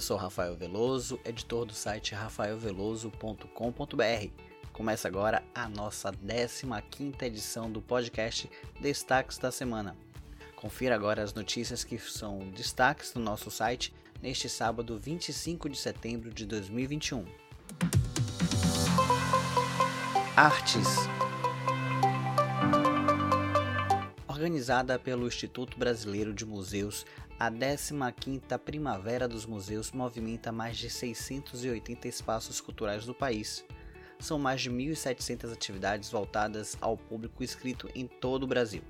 Eu sou Rafael Veloso, editor do site rafaelveloso.com.br. Começa agora a nossa 15ª edição do podcast Destaques da Semana. Confira agora as notícias que são destaques no nosso site neste sábado 25 de setembro de 2021. Artes. Organizada pelo Instituto Brasileiro de Museus, a 15ª Primavera dos Museus movimenta mais de 680 espaços culturais do país. São mais de 1.700 atividades voltadas ao público inscrito em todo o Brasil.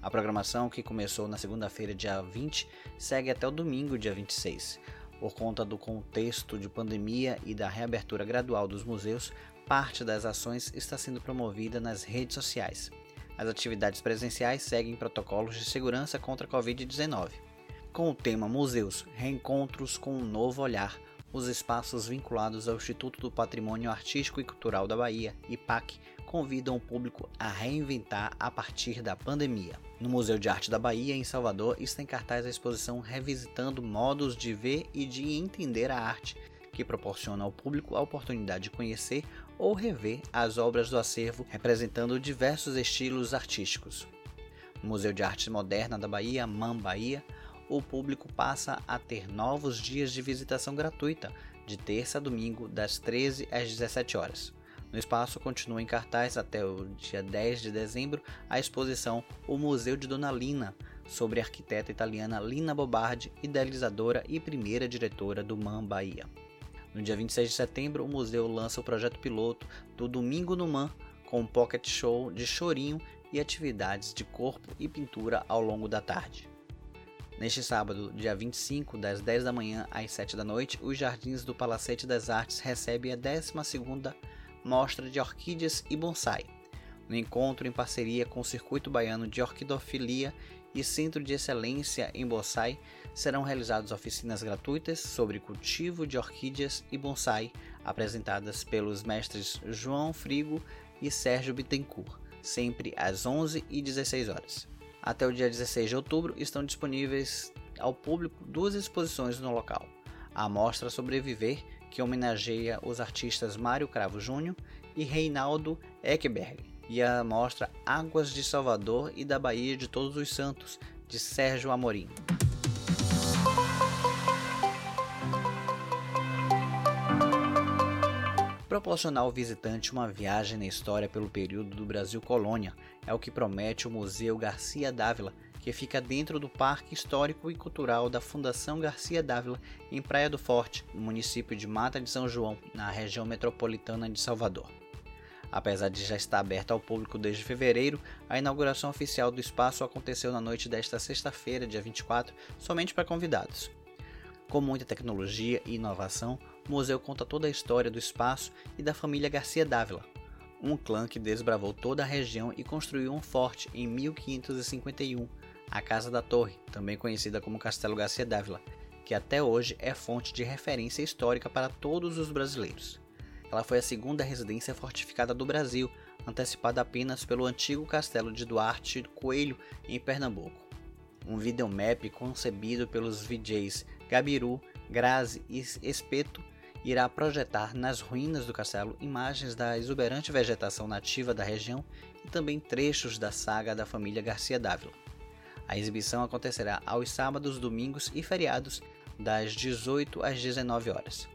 A programação, que começou na segunda-feira, dia 20, segue até o domingo, dia 26. Por conta do contexto de pandemia e da reabertura gradual dos museus, parte das ações está sendo promovida nas redes sociais. As atividades presenciais seguem protocolos de segurança contra a Covid-19. Com o tema Museus, Reencontros com um Novo Olhar, os espaços vinculados ao Instituto do Patrimônio Artístico e Cultural da Bahia, IPAC, convidam o público a reinventar a partir da pandemia. No Museu de Arte da Bahia, em Salvador, está em cartaz a exposição Revisitando Modos de Ver e de Entender a Arte, que proporciona ao público a oportunidade de conhecer ou rever as obras do acervo, representando diversos estilos artísticos. No Museu de Arte Moderna da Bahia, MAM Bahia, o público passa a ter novos dias de visitação gratuita, de terça a domingo, das 13 às 17 horas. No espaço continua em cartaz até o dia 10 de dezembro a exposição O Museu de Dona Lina, sobre a arquiteta italiana Lina Bobardi, idealizadora e primeira diretora do MAM Bahia. No dia 26 de setembro, o museu lança o projeto piloto do Domingo no MAM, com um pocket show de chorinho e atividades de corpo e pintura ao longo da tarde. Neste sábado, dia 25, das 10 da manhã às 7 da noite, os Jardins do Palacete das Artes recebem a 12ª Mostra de Orquídeas e Bonsai. No encontro, em parceria com o Circuito Baiano de Orquidofilia e Centro de Excelência em Bonsai, serão realizadas oficinas gratuitas sobre cultivo de orquídeas e bonsai, apresentadas pelos mestres João Frigo e Sérgio Bittencourt, sempre às 11 e 16 horas. Até o dia 16 de outubro estão disponíveis ao público 2 exposições no local. A Mostra Sobreviver, que homenageia os artistas Mário Cravo Júnior e Reinaldo Eckberg, e a mostra Águas de Salvador e da Bahia de Todos os Santos, de Sérgio Amorim. Proporcionar ao visitante uma viagem na história pelo período do Brasil Colônia é o que promete o Museu Garcia d'Ávila, que fica dentro do Parque Histórico e Cultural da Fundação Garcia d'Ávila, em Praia do Forte, no município de Mata de São João, na região metropolitana de Salvador. Apesar de já estar aberta ao público desde fevereiro, a inauguração oficial do espaço aconteceu na noite desta sexta-feira, dia 24, somente para convidados. Com muita tecnologia e inovação, o museu conta toda a história do espaço e da família Garcia d'Ávila, um clã que desbravou toda a região e construiu um forte em 1551, a Casa da Torre, também conhecida como Castelo Garcia d'Ávila, que até hoje é fonte de referência histórica para todos os brasileiros. Ela foi a 2ª residência fortificada do Brasil, antecipada apenas pelo antigo castelo de Duarte Coelho, em Pernambuco. Um videomap concebido pelos VJs Gabiru, Grazi e Espeto irá projetar nas ruínas do castelo imagens da exuberante vegetação nativa da região e também trechos da saga da família Garcia d'Ávila. A exibição acontecerá aos sábados, domingos e feriados, das 18 às 19 horas.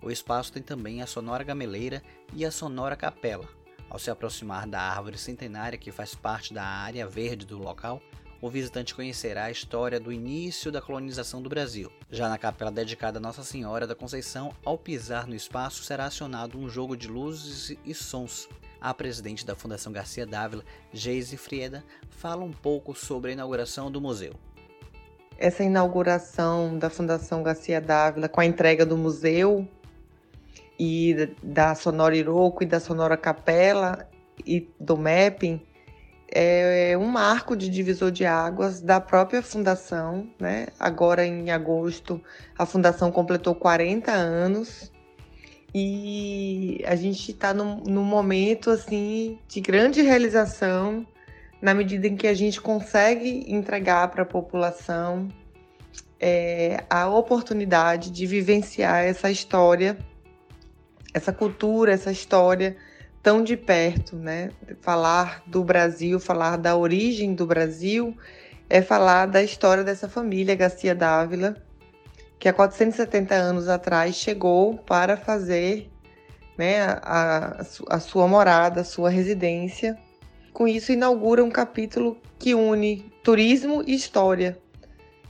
O espaço tem também a Sonora Gameleira e a Sonora Capela. Ao se aproximar da árvore centenária que faz parte da área verde do local, o visitante conhecerá a história do início da colonização do Brasil. Já na capela dedicada a Nossa Senhora da Conceição, ao pisar no espaço será acionado um jogo de luzes e sons. A presidente da Fundação Garcia d'Ávila, Geise Frieda, fala um pouco sobre a inauguração do museu. Essa inauguração da Fundação Garcia d'Ávila com a entrega do museu e da Sonora Iroco e da Sonora Capela e do mapping é um marco de divisor de águas da própria fundação, né? Agora em agosto a fundação completou 40 anos e a gente está num momento assim, de grande realização na medida em que a gente consegue entregar para a população a oportunidade de vivenciar essa história, essa cultura, essa história tão de perto, né? Falar do Brasil, falar da origem do Brasil, é falar da história dessa família Garcia d'Ávila, que há 470 anos atrás chegou para fazer, né, a sua morada, a sua residência. Com isso, inaugura um capítulo que une turismo e história.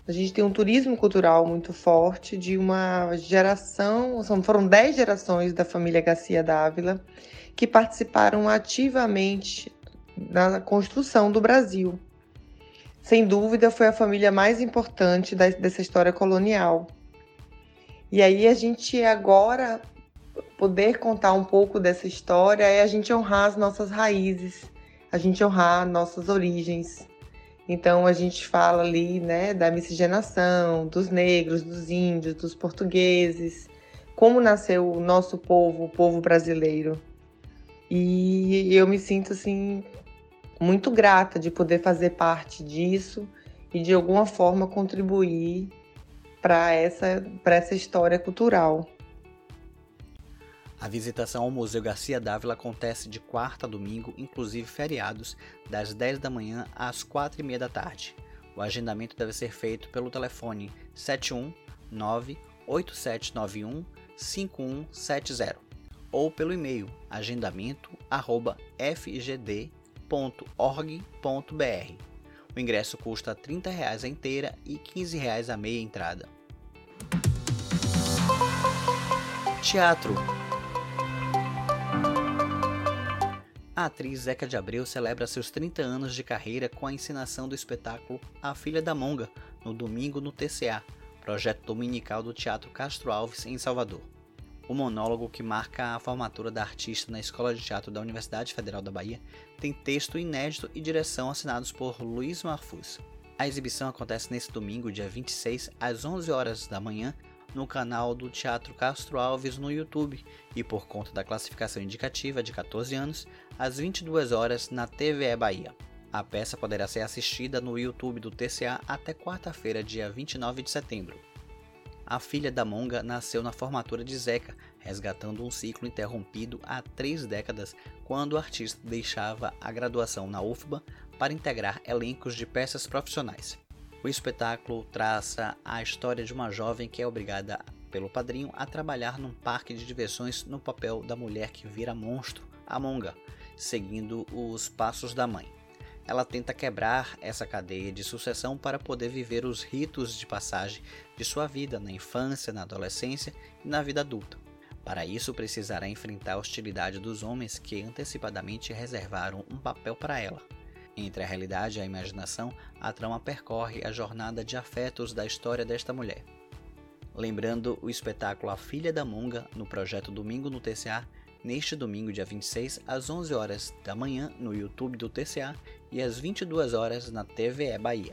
A gente tem um turismo cultural muito forte, de uma geração, foram 10 gerações da família Garcia d'Ávila, que participaram ativamente na construção do Brasil. Sem dúvida, foi a família mais importante dessa história colonial. E aí a gente agora poder contar um pouco dessa história é a gente honrar as nossas raízes, a gente honrar nossas origens. Então, a gente fala ali, né, da miscigenação, dos negros, dos índios, dos portugueses, como nasceu o nosso povo, o povo brasileiro. E eu me sinto, assim, muito grata de poder fazer parte disso e, de alguma forma, contribuir para essa história cultural. A visitação ao Museu Garcia d'Ávila acontece de quarta a domingo, inclusive feriados, das 10 da manhã às 4h30 da tarde. O agendamento deve ser feito pelo telefone 719-8791-5170 ou pelo e-mail agendamento@fgd.org.br. O ingresso custa R$ 30,00 a inteira e R$ 15,00 a meia entrada. Teatro. A atriz Zeca de Abreu celebra seus 30 anos de carreira com a encenação do espetáculo A Filha da Monga, no domingo no TCA, projeto dominical do Teatro Castro Alves, em Salvador. O monólogo, que marca a formatura da artista na Escola de Teatro da Universidade Federal da Bahia, tem texto inédito e direção assinados por Luiz Marfuz. A exibição acontece nesse domingo, dia 26, às 11 horas da manhã, no canal do Teatro Castro Alves no YouTube e, por conta da classificação indicativa de 14 anos, às 22 horas na TVE Bahia. A peça poderá ser assistida no YouTube do TCA até quarta-feira, dia 29 de setembro. A Filha da Monga nasceu na formatura de Zeca, resgatando um ciclo interrompido há 3 décadas, quando o artista deixava a graduação na UFBA para integrar elencos de peças profissionais. O espetáculo traça a história de uma jovem que é obrigada pelo padrinho a trabalhar num parque de diversões no papel da mulher que vira monstro, a monga, seguindo os passos da mãe. Ela tenta quebrar essa cadeia de sucessão para poder viver os ritos de passagem de sua vida na infância, na adolescência e na vida adulta. Para isso, precisará enfrentar a hostilidade dos homens que antecipadamente reservaram um papel para ela. Entre a realidade e a imaginação, a trama percorre a jornada de afetos da história desta mulher. Lembrando, o espetáculo A Filha da Monga, no projeto Domingo no TCA, neste domingo, dia 26, às 11 horas da manhã, no YouTube do TCA e às 22 horas na TVE Bahia.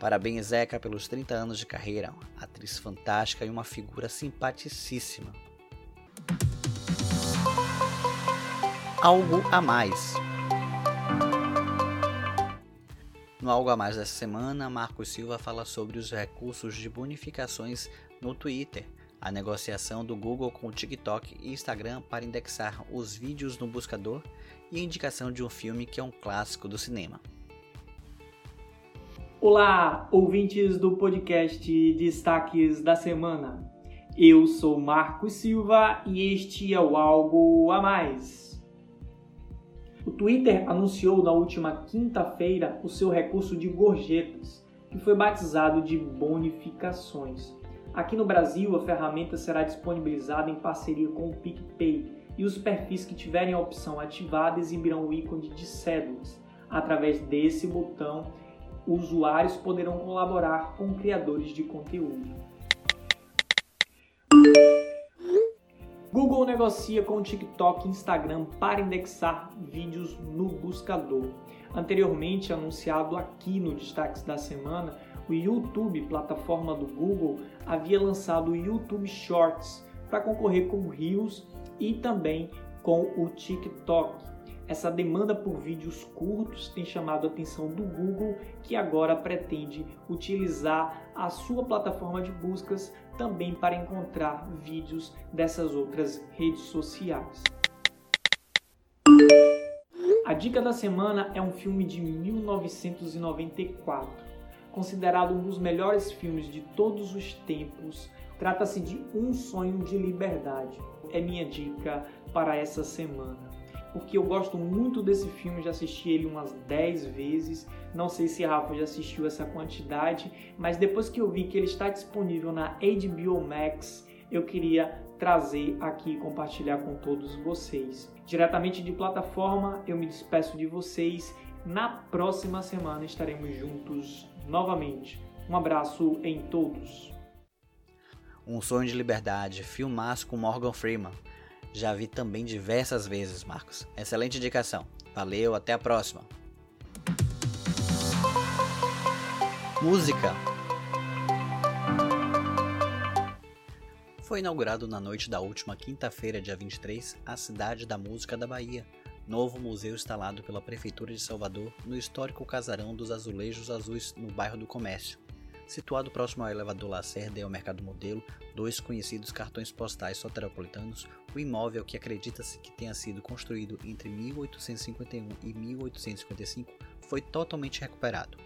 Parabéns, Zeca, pelos 30 anos de carreira, uma atriz fantástica e uma figura simpaticíssima. Algo a mais. No Algo a Mais dessa semana, Marco Silva fala sobre os recursos de bonificações no Twitter, a negociação do Google com o TikTok e Instagram para indexar os vídeos no buscador e a indicação de um filme que é um clássico do cinema. Olá, ouvintes do podcast Destaques da Semana. Eu sou Marco Silva e este é o Algo a Mais. O Twitter anunciou na última quinta-feira o seu recurso de gorjetas, que foi batizado de bonificações. Aqui no Brasil, a ferramenta será disponibilizada em parceria com o PicPay e os perfis que tiverem a opção ativada exibirão o ícone de cédulas. Através desse botão, usuários poderão colaborar com criadores de conteúdo. Google negocia com o TikTok e Instagram para indexar vídeos no buscador. Anteriormente anunciado aqui no Destaques da Semana, o YouTube, plataforma do Google, havia lançado o YouTube Shorts para concorrer com o Reels e também com o TikTok. Essa demanda por vídeos curtos tem chamado a atenção do Google, que agora pretende utilizar a sua plataforma de buscas também para encontrar vídeos dessas outras redes sociais. A dica da semana é um filme de 1994, considerado um dos melhores filmes de todos os tempos. Trata-se de Um Sonho de Liberdade. É minha dica para essa semana, porque eu gosto muito desse filme, já assisti ele umas 10 vezes, não sei se a Rafa já assistiu essa quantidade, mas depois que eu vi que ele está disponível na HBO Max, eu queria trazer aqui e compartilhar com todos vocês. Diretamente de plataforma, eu me despeço de vocês, na próxima semana estaremos juntos novamente. Um abraço em todos. Um Sonho de Liberdade, filmaço com Morgan Freeman. Já vi também diversas vezes, Marcos. Excelente indicação. Valeu, até a próxima. Música. Foi inaugurado na noite da última quinta-feira, dia 23, a Cidade da Música da Bahia, novo museu instalado pela Prefeitura de Salvador no histórico Casarão dos Azulejos Azuis, no bairro do Comércio. Situado próximo ao Elevador Lacerda e ao Mercado Modelo, dois conhecidos cartões postais soteropolitanos, o imóvel, que acredita-se que tenha sido construído entre 1851 e 1855, foi totalmente recuperado.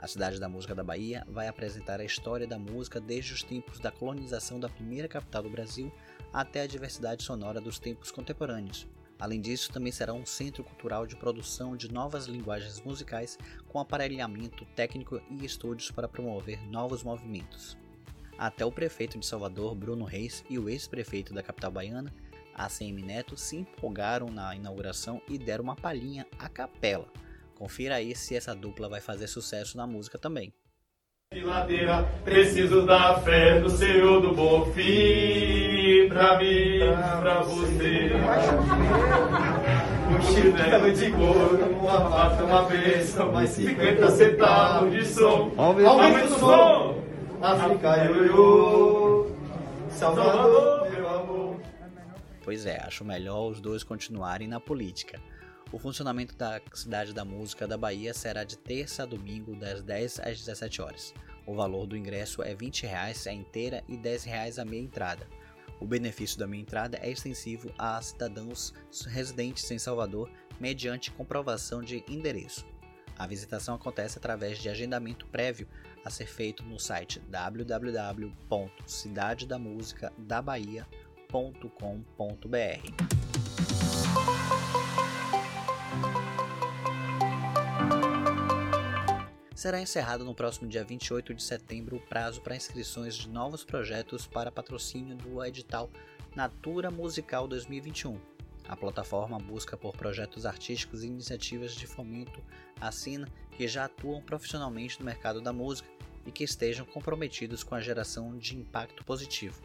A Cidade da Música da Bahia vai apresentar a história da música desde os tempos da colonização da primeira capital do Brasil até a diversidade sonora dos tempos contemporâneos. Além disso, também será um centro cultural de produção de novas linguagens musicais com aparelhamento técnico e estúdios para promover novos movimentos. Até o prefeito de Salvador, Bruno Reis, e o ex-prefeito da capital baiana, ACM Neto, se empolgaram na inauguração e deram uma palhinha à capela. Confira aí se essa dupla vai fazer sucesso na música também. De ladeira, preciso da fé do Senhor do Bom Fim, pra mim, pra você. Um chinelo de couro, uma pata, uma bênção, mais 50 centavos de som. Aumenta o som! África, ioiô, Salvador, meu amor. Pois é, acho melhor os dois continuarem na política. O funcionamento da Cidade da Música da Bahia será de terça a domingo, das 10 às 17 horas. O valor do ingresso é R$ 20,00 a inteira e R$ 10,00 a meia entrada. O benefício da meia entrada é extensivo a cidadãos residentes em Salvador, mediante comprovação de endereço. A visitação acontece através de agendamento prévio a ser feito no site www.cidadedamusicadabahia.com.br. Será encerrado no próximo dia 28 de setembro o prazo para inscrições de novos projetos para patrocínio do edital Natura Musical 2021. A plataforma busca por projetos artísticos e iniciativas de fomento à cena que já atuam profissionalmente no mercado da música e que estejam comprometidos com a geração de impacto positivo.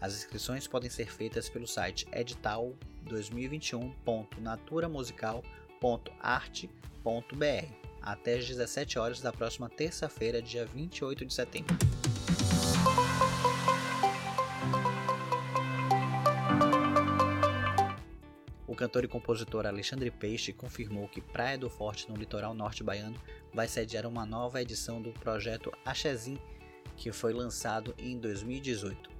As inscrições podem ser feitas pelo site edital2021.naturamusical.arte.br. até às 17 horas da próxima terça-feira, dia 28 de setembro. O cantor e compositor Alexandre Peixe confirmou que Praia do Forte, no litoral norte baiano, vai sediar uma nova edição do projeto Axezinho, que foi lançado em 2018.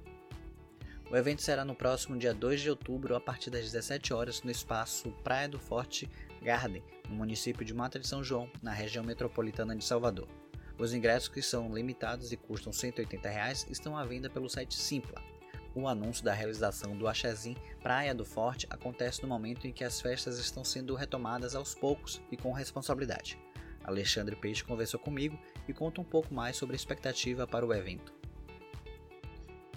O evento será no próximo dia 2 de outubro, a partir das 17 horas, no espaço Praia do Forte Garden, no município de Mata de São João, na região metropolitana de Salvador. Os ingressos, que são limitados e custam R$ 180,00, estão à venda pelo site Simpla. O anúncio da realização do Axezim Praia do Forte acontece no momento em que as festas estão sendo retomadas aos poucos e com responsabilidade. Alexandre Peixe conversou comigo e conta um pouco mais sobre a expectativa para o evento.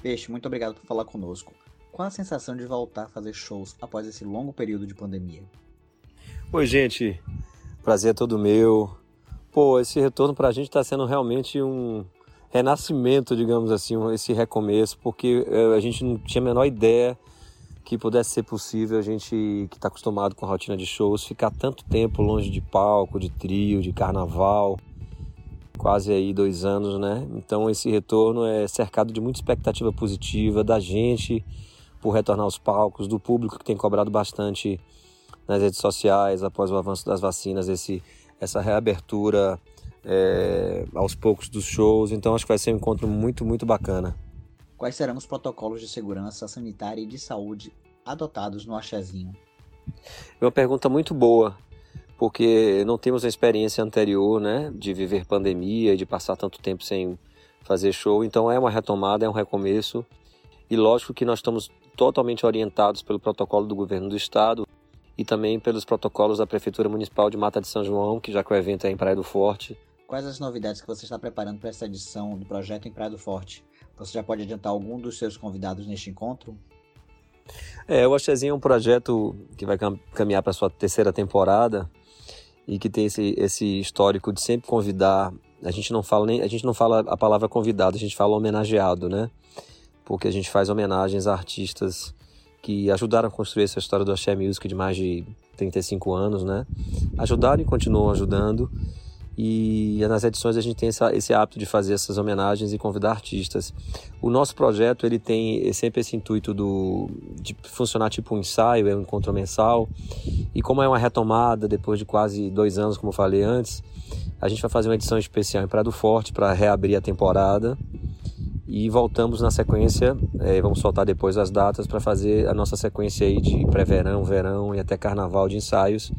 Peixe, muito obrigado por falar conosco. Qual a sensação de voltar a fazer shows após esse longo período de pandemia? Oi, gente. Prazer é todo meu. Esse retorno pra gente tá sendo realmente um renascimento, digamos assim, esse recomeço, porque a gente não tinha a menor ideia que pudesse ser possível a gente, que tá acostumado com a rotina de shows, ficar tanto tempo longe de palco, de trio, de carnaval. Quase aí 2 anos, né? Então esse retorno é cercado de muita expectativa positiva da gente por retornar aos palcos, do público que tem cobrado bastante nas redes sociais, após o avanço das vacinas, essa reabertura aos poucos dos shows. Então acho que vai ser um encontro muito, muito bacana. Quais serão os protocolos de segurança sanitária e de saúde adotados no Axezinho? É uma pergunta muito boa, porque não temos uma experiência anterior, né, de viver pandemia e de passar tanto tempo sem fazer show. Então é uma retomada, é um recomeço. E lógico que nós estamos totalmente orientados pelo protocolo do governo do estado e também pelos protocolos da Prefeitura Municipal de Mata de São João, que já que o evento é em Praia do Forte. Quais as novidades que você está preparando para essa edição do projeto em Praia do Forte? Você já pode adiantar algum dos seus convidados neste encontro? O Axezinho é um projeto que vai caminhar para a sua 3ª temporada e que tem esse histórico de sempre convidar. A gente não fala a palavra convidado, a gente fala homenageado, né? Porque a gente faz homenagens a artistas que ajudaram a construir essa história do Axé Music de mais de 35 anos, né? Ajudaram e continuam ajudando. E nas edições a gente tem esse hábito de fazer essas homenagens e convidar artistas. O nosso projeto ele tem sempre esse intuito de funcionar tipo um ensaio, um encontro mensal. E como é uma retomada depois de quase 2 anos, como eu falei antes, a gente vai fazer uma edição especial em Praia do Forte para reabrir a temporada. E voltamos na sequência, vamos soltar depois as datas para fazer a nossa sequência aí de pré-verão, verão e até carnaval de ensaios.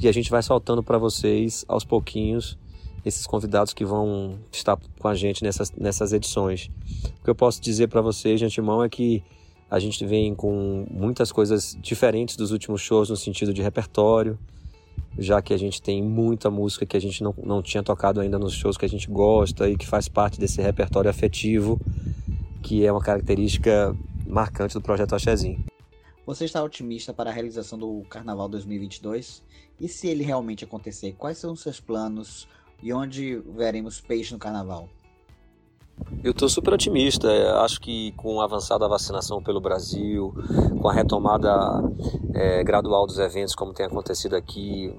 E a gente vai soltando para vocês, aos pouquinhos, esses convidados que vão estar com a gente nessas edições. O que eu posso dizer para vocês de antemão é que a gente vem com muitas coisas diferentes dos últimos shows no sentido de repertório, já que a gente tem muita música que a gente não tinha tocado ainda nos shows que a gente gosta e que faz parte desse repertório afetivo, que é uma característica marcante do projeto Axezinho. Você está otimista para a realização do Carnaval 2022? E se ele realmente acontecer, quais são os seus planos e onde veremos Peixe no Carnaval? Eu estou super otimista, acho que com a avançada vacinação pelo Brasil, com a retomada gradual dos eventos, como tem acontecido aqui,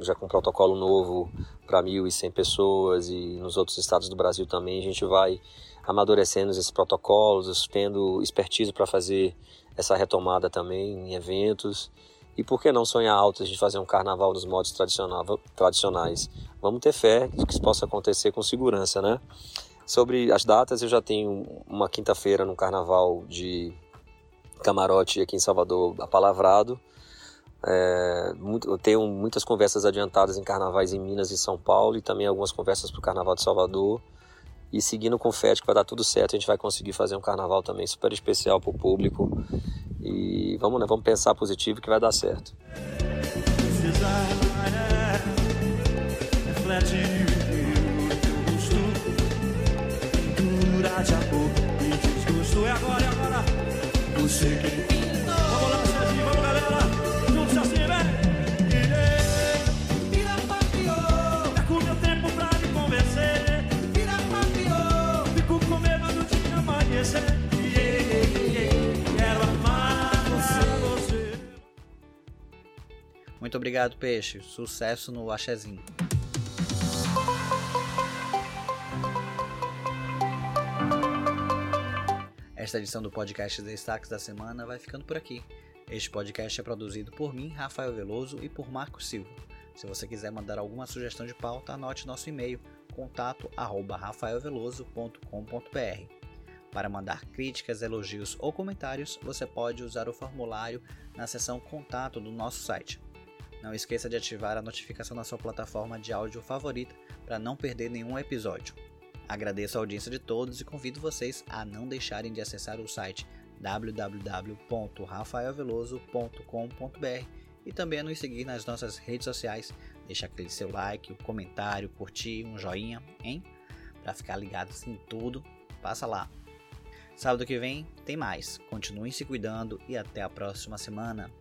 já com um protocolo novo para 1.100 pessoas e nos outros estados do Brasil também, a gente vai amadurecendo esses protocolos, tendo expertise para fazer essa retomada também em eventos. E por que não sonhar alto de fazer um carnaval nos modos tradicionais? Vamos ter fé que isso possa acontecer com segurança, né? Sobre as datas, eu já tenho uma quinta-feira no Carnaval de Camarote aqui em Salvador, apalavrado. Eu tenho muitas conversas adiantadas em carnavais em Minas e São Paulo e também algumas conversas para o Carnaval de Salvador. E seguindo com fé, que vai dar tudo certo, a gente vai conseguir fazer um carnaval também super especial para o público. E vamos, né? Vamos pensar positivo que vai dar certo. Muito obrigado, Peixe. Sucesso no Axezinho. Esta edição do podcast Destaques da Semana vai ficando por aqui. Este podcast é produzido por mim, Rafael Veloso, e por Marco Silva. Se você quiser mandar alguma sugestão de pauta, anote nosso e-mail, contato@rafaelveloso.com.br. Para mandar críticas, elogios ou comentários, você pode usar o formulário na seção Contato do nosso site. Não esqueça de ativar a notificação na sua plataforma de áudio favorita para não perder nenhum episódio. Agradeço a audiência de todos e convido vocês a não deixarem de acessar o site www.rafaelveloso.com.br e também a nos seguir nas nossas redes sociais. Deixa aquele seu like, um comentário, curtir, um joinha, hein? Para ficar ligados em tudo, passa lá. Sábado que vem tem mais. Continuem se cuidando e até a próxima semana.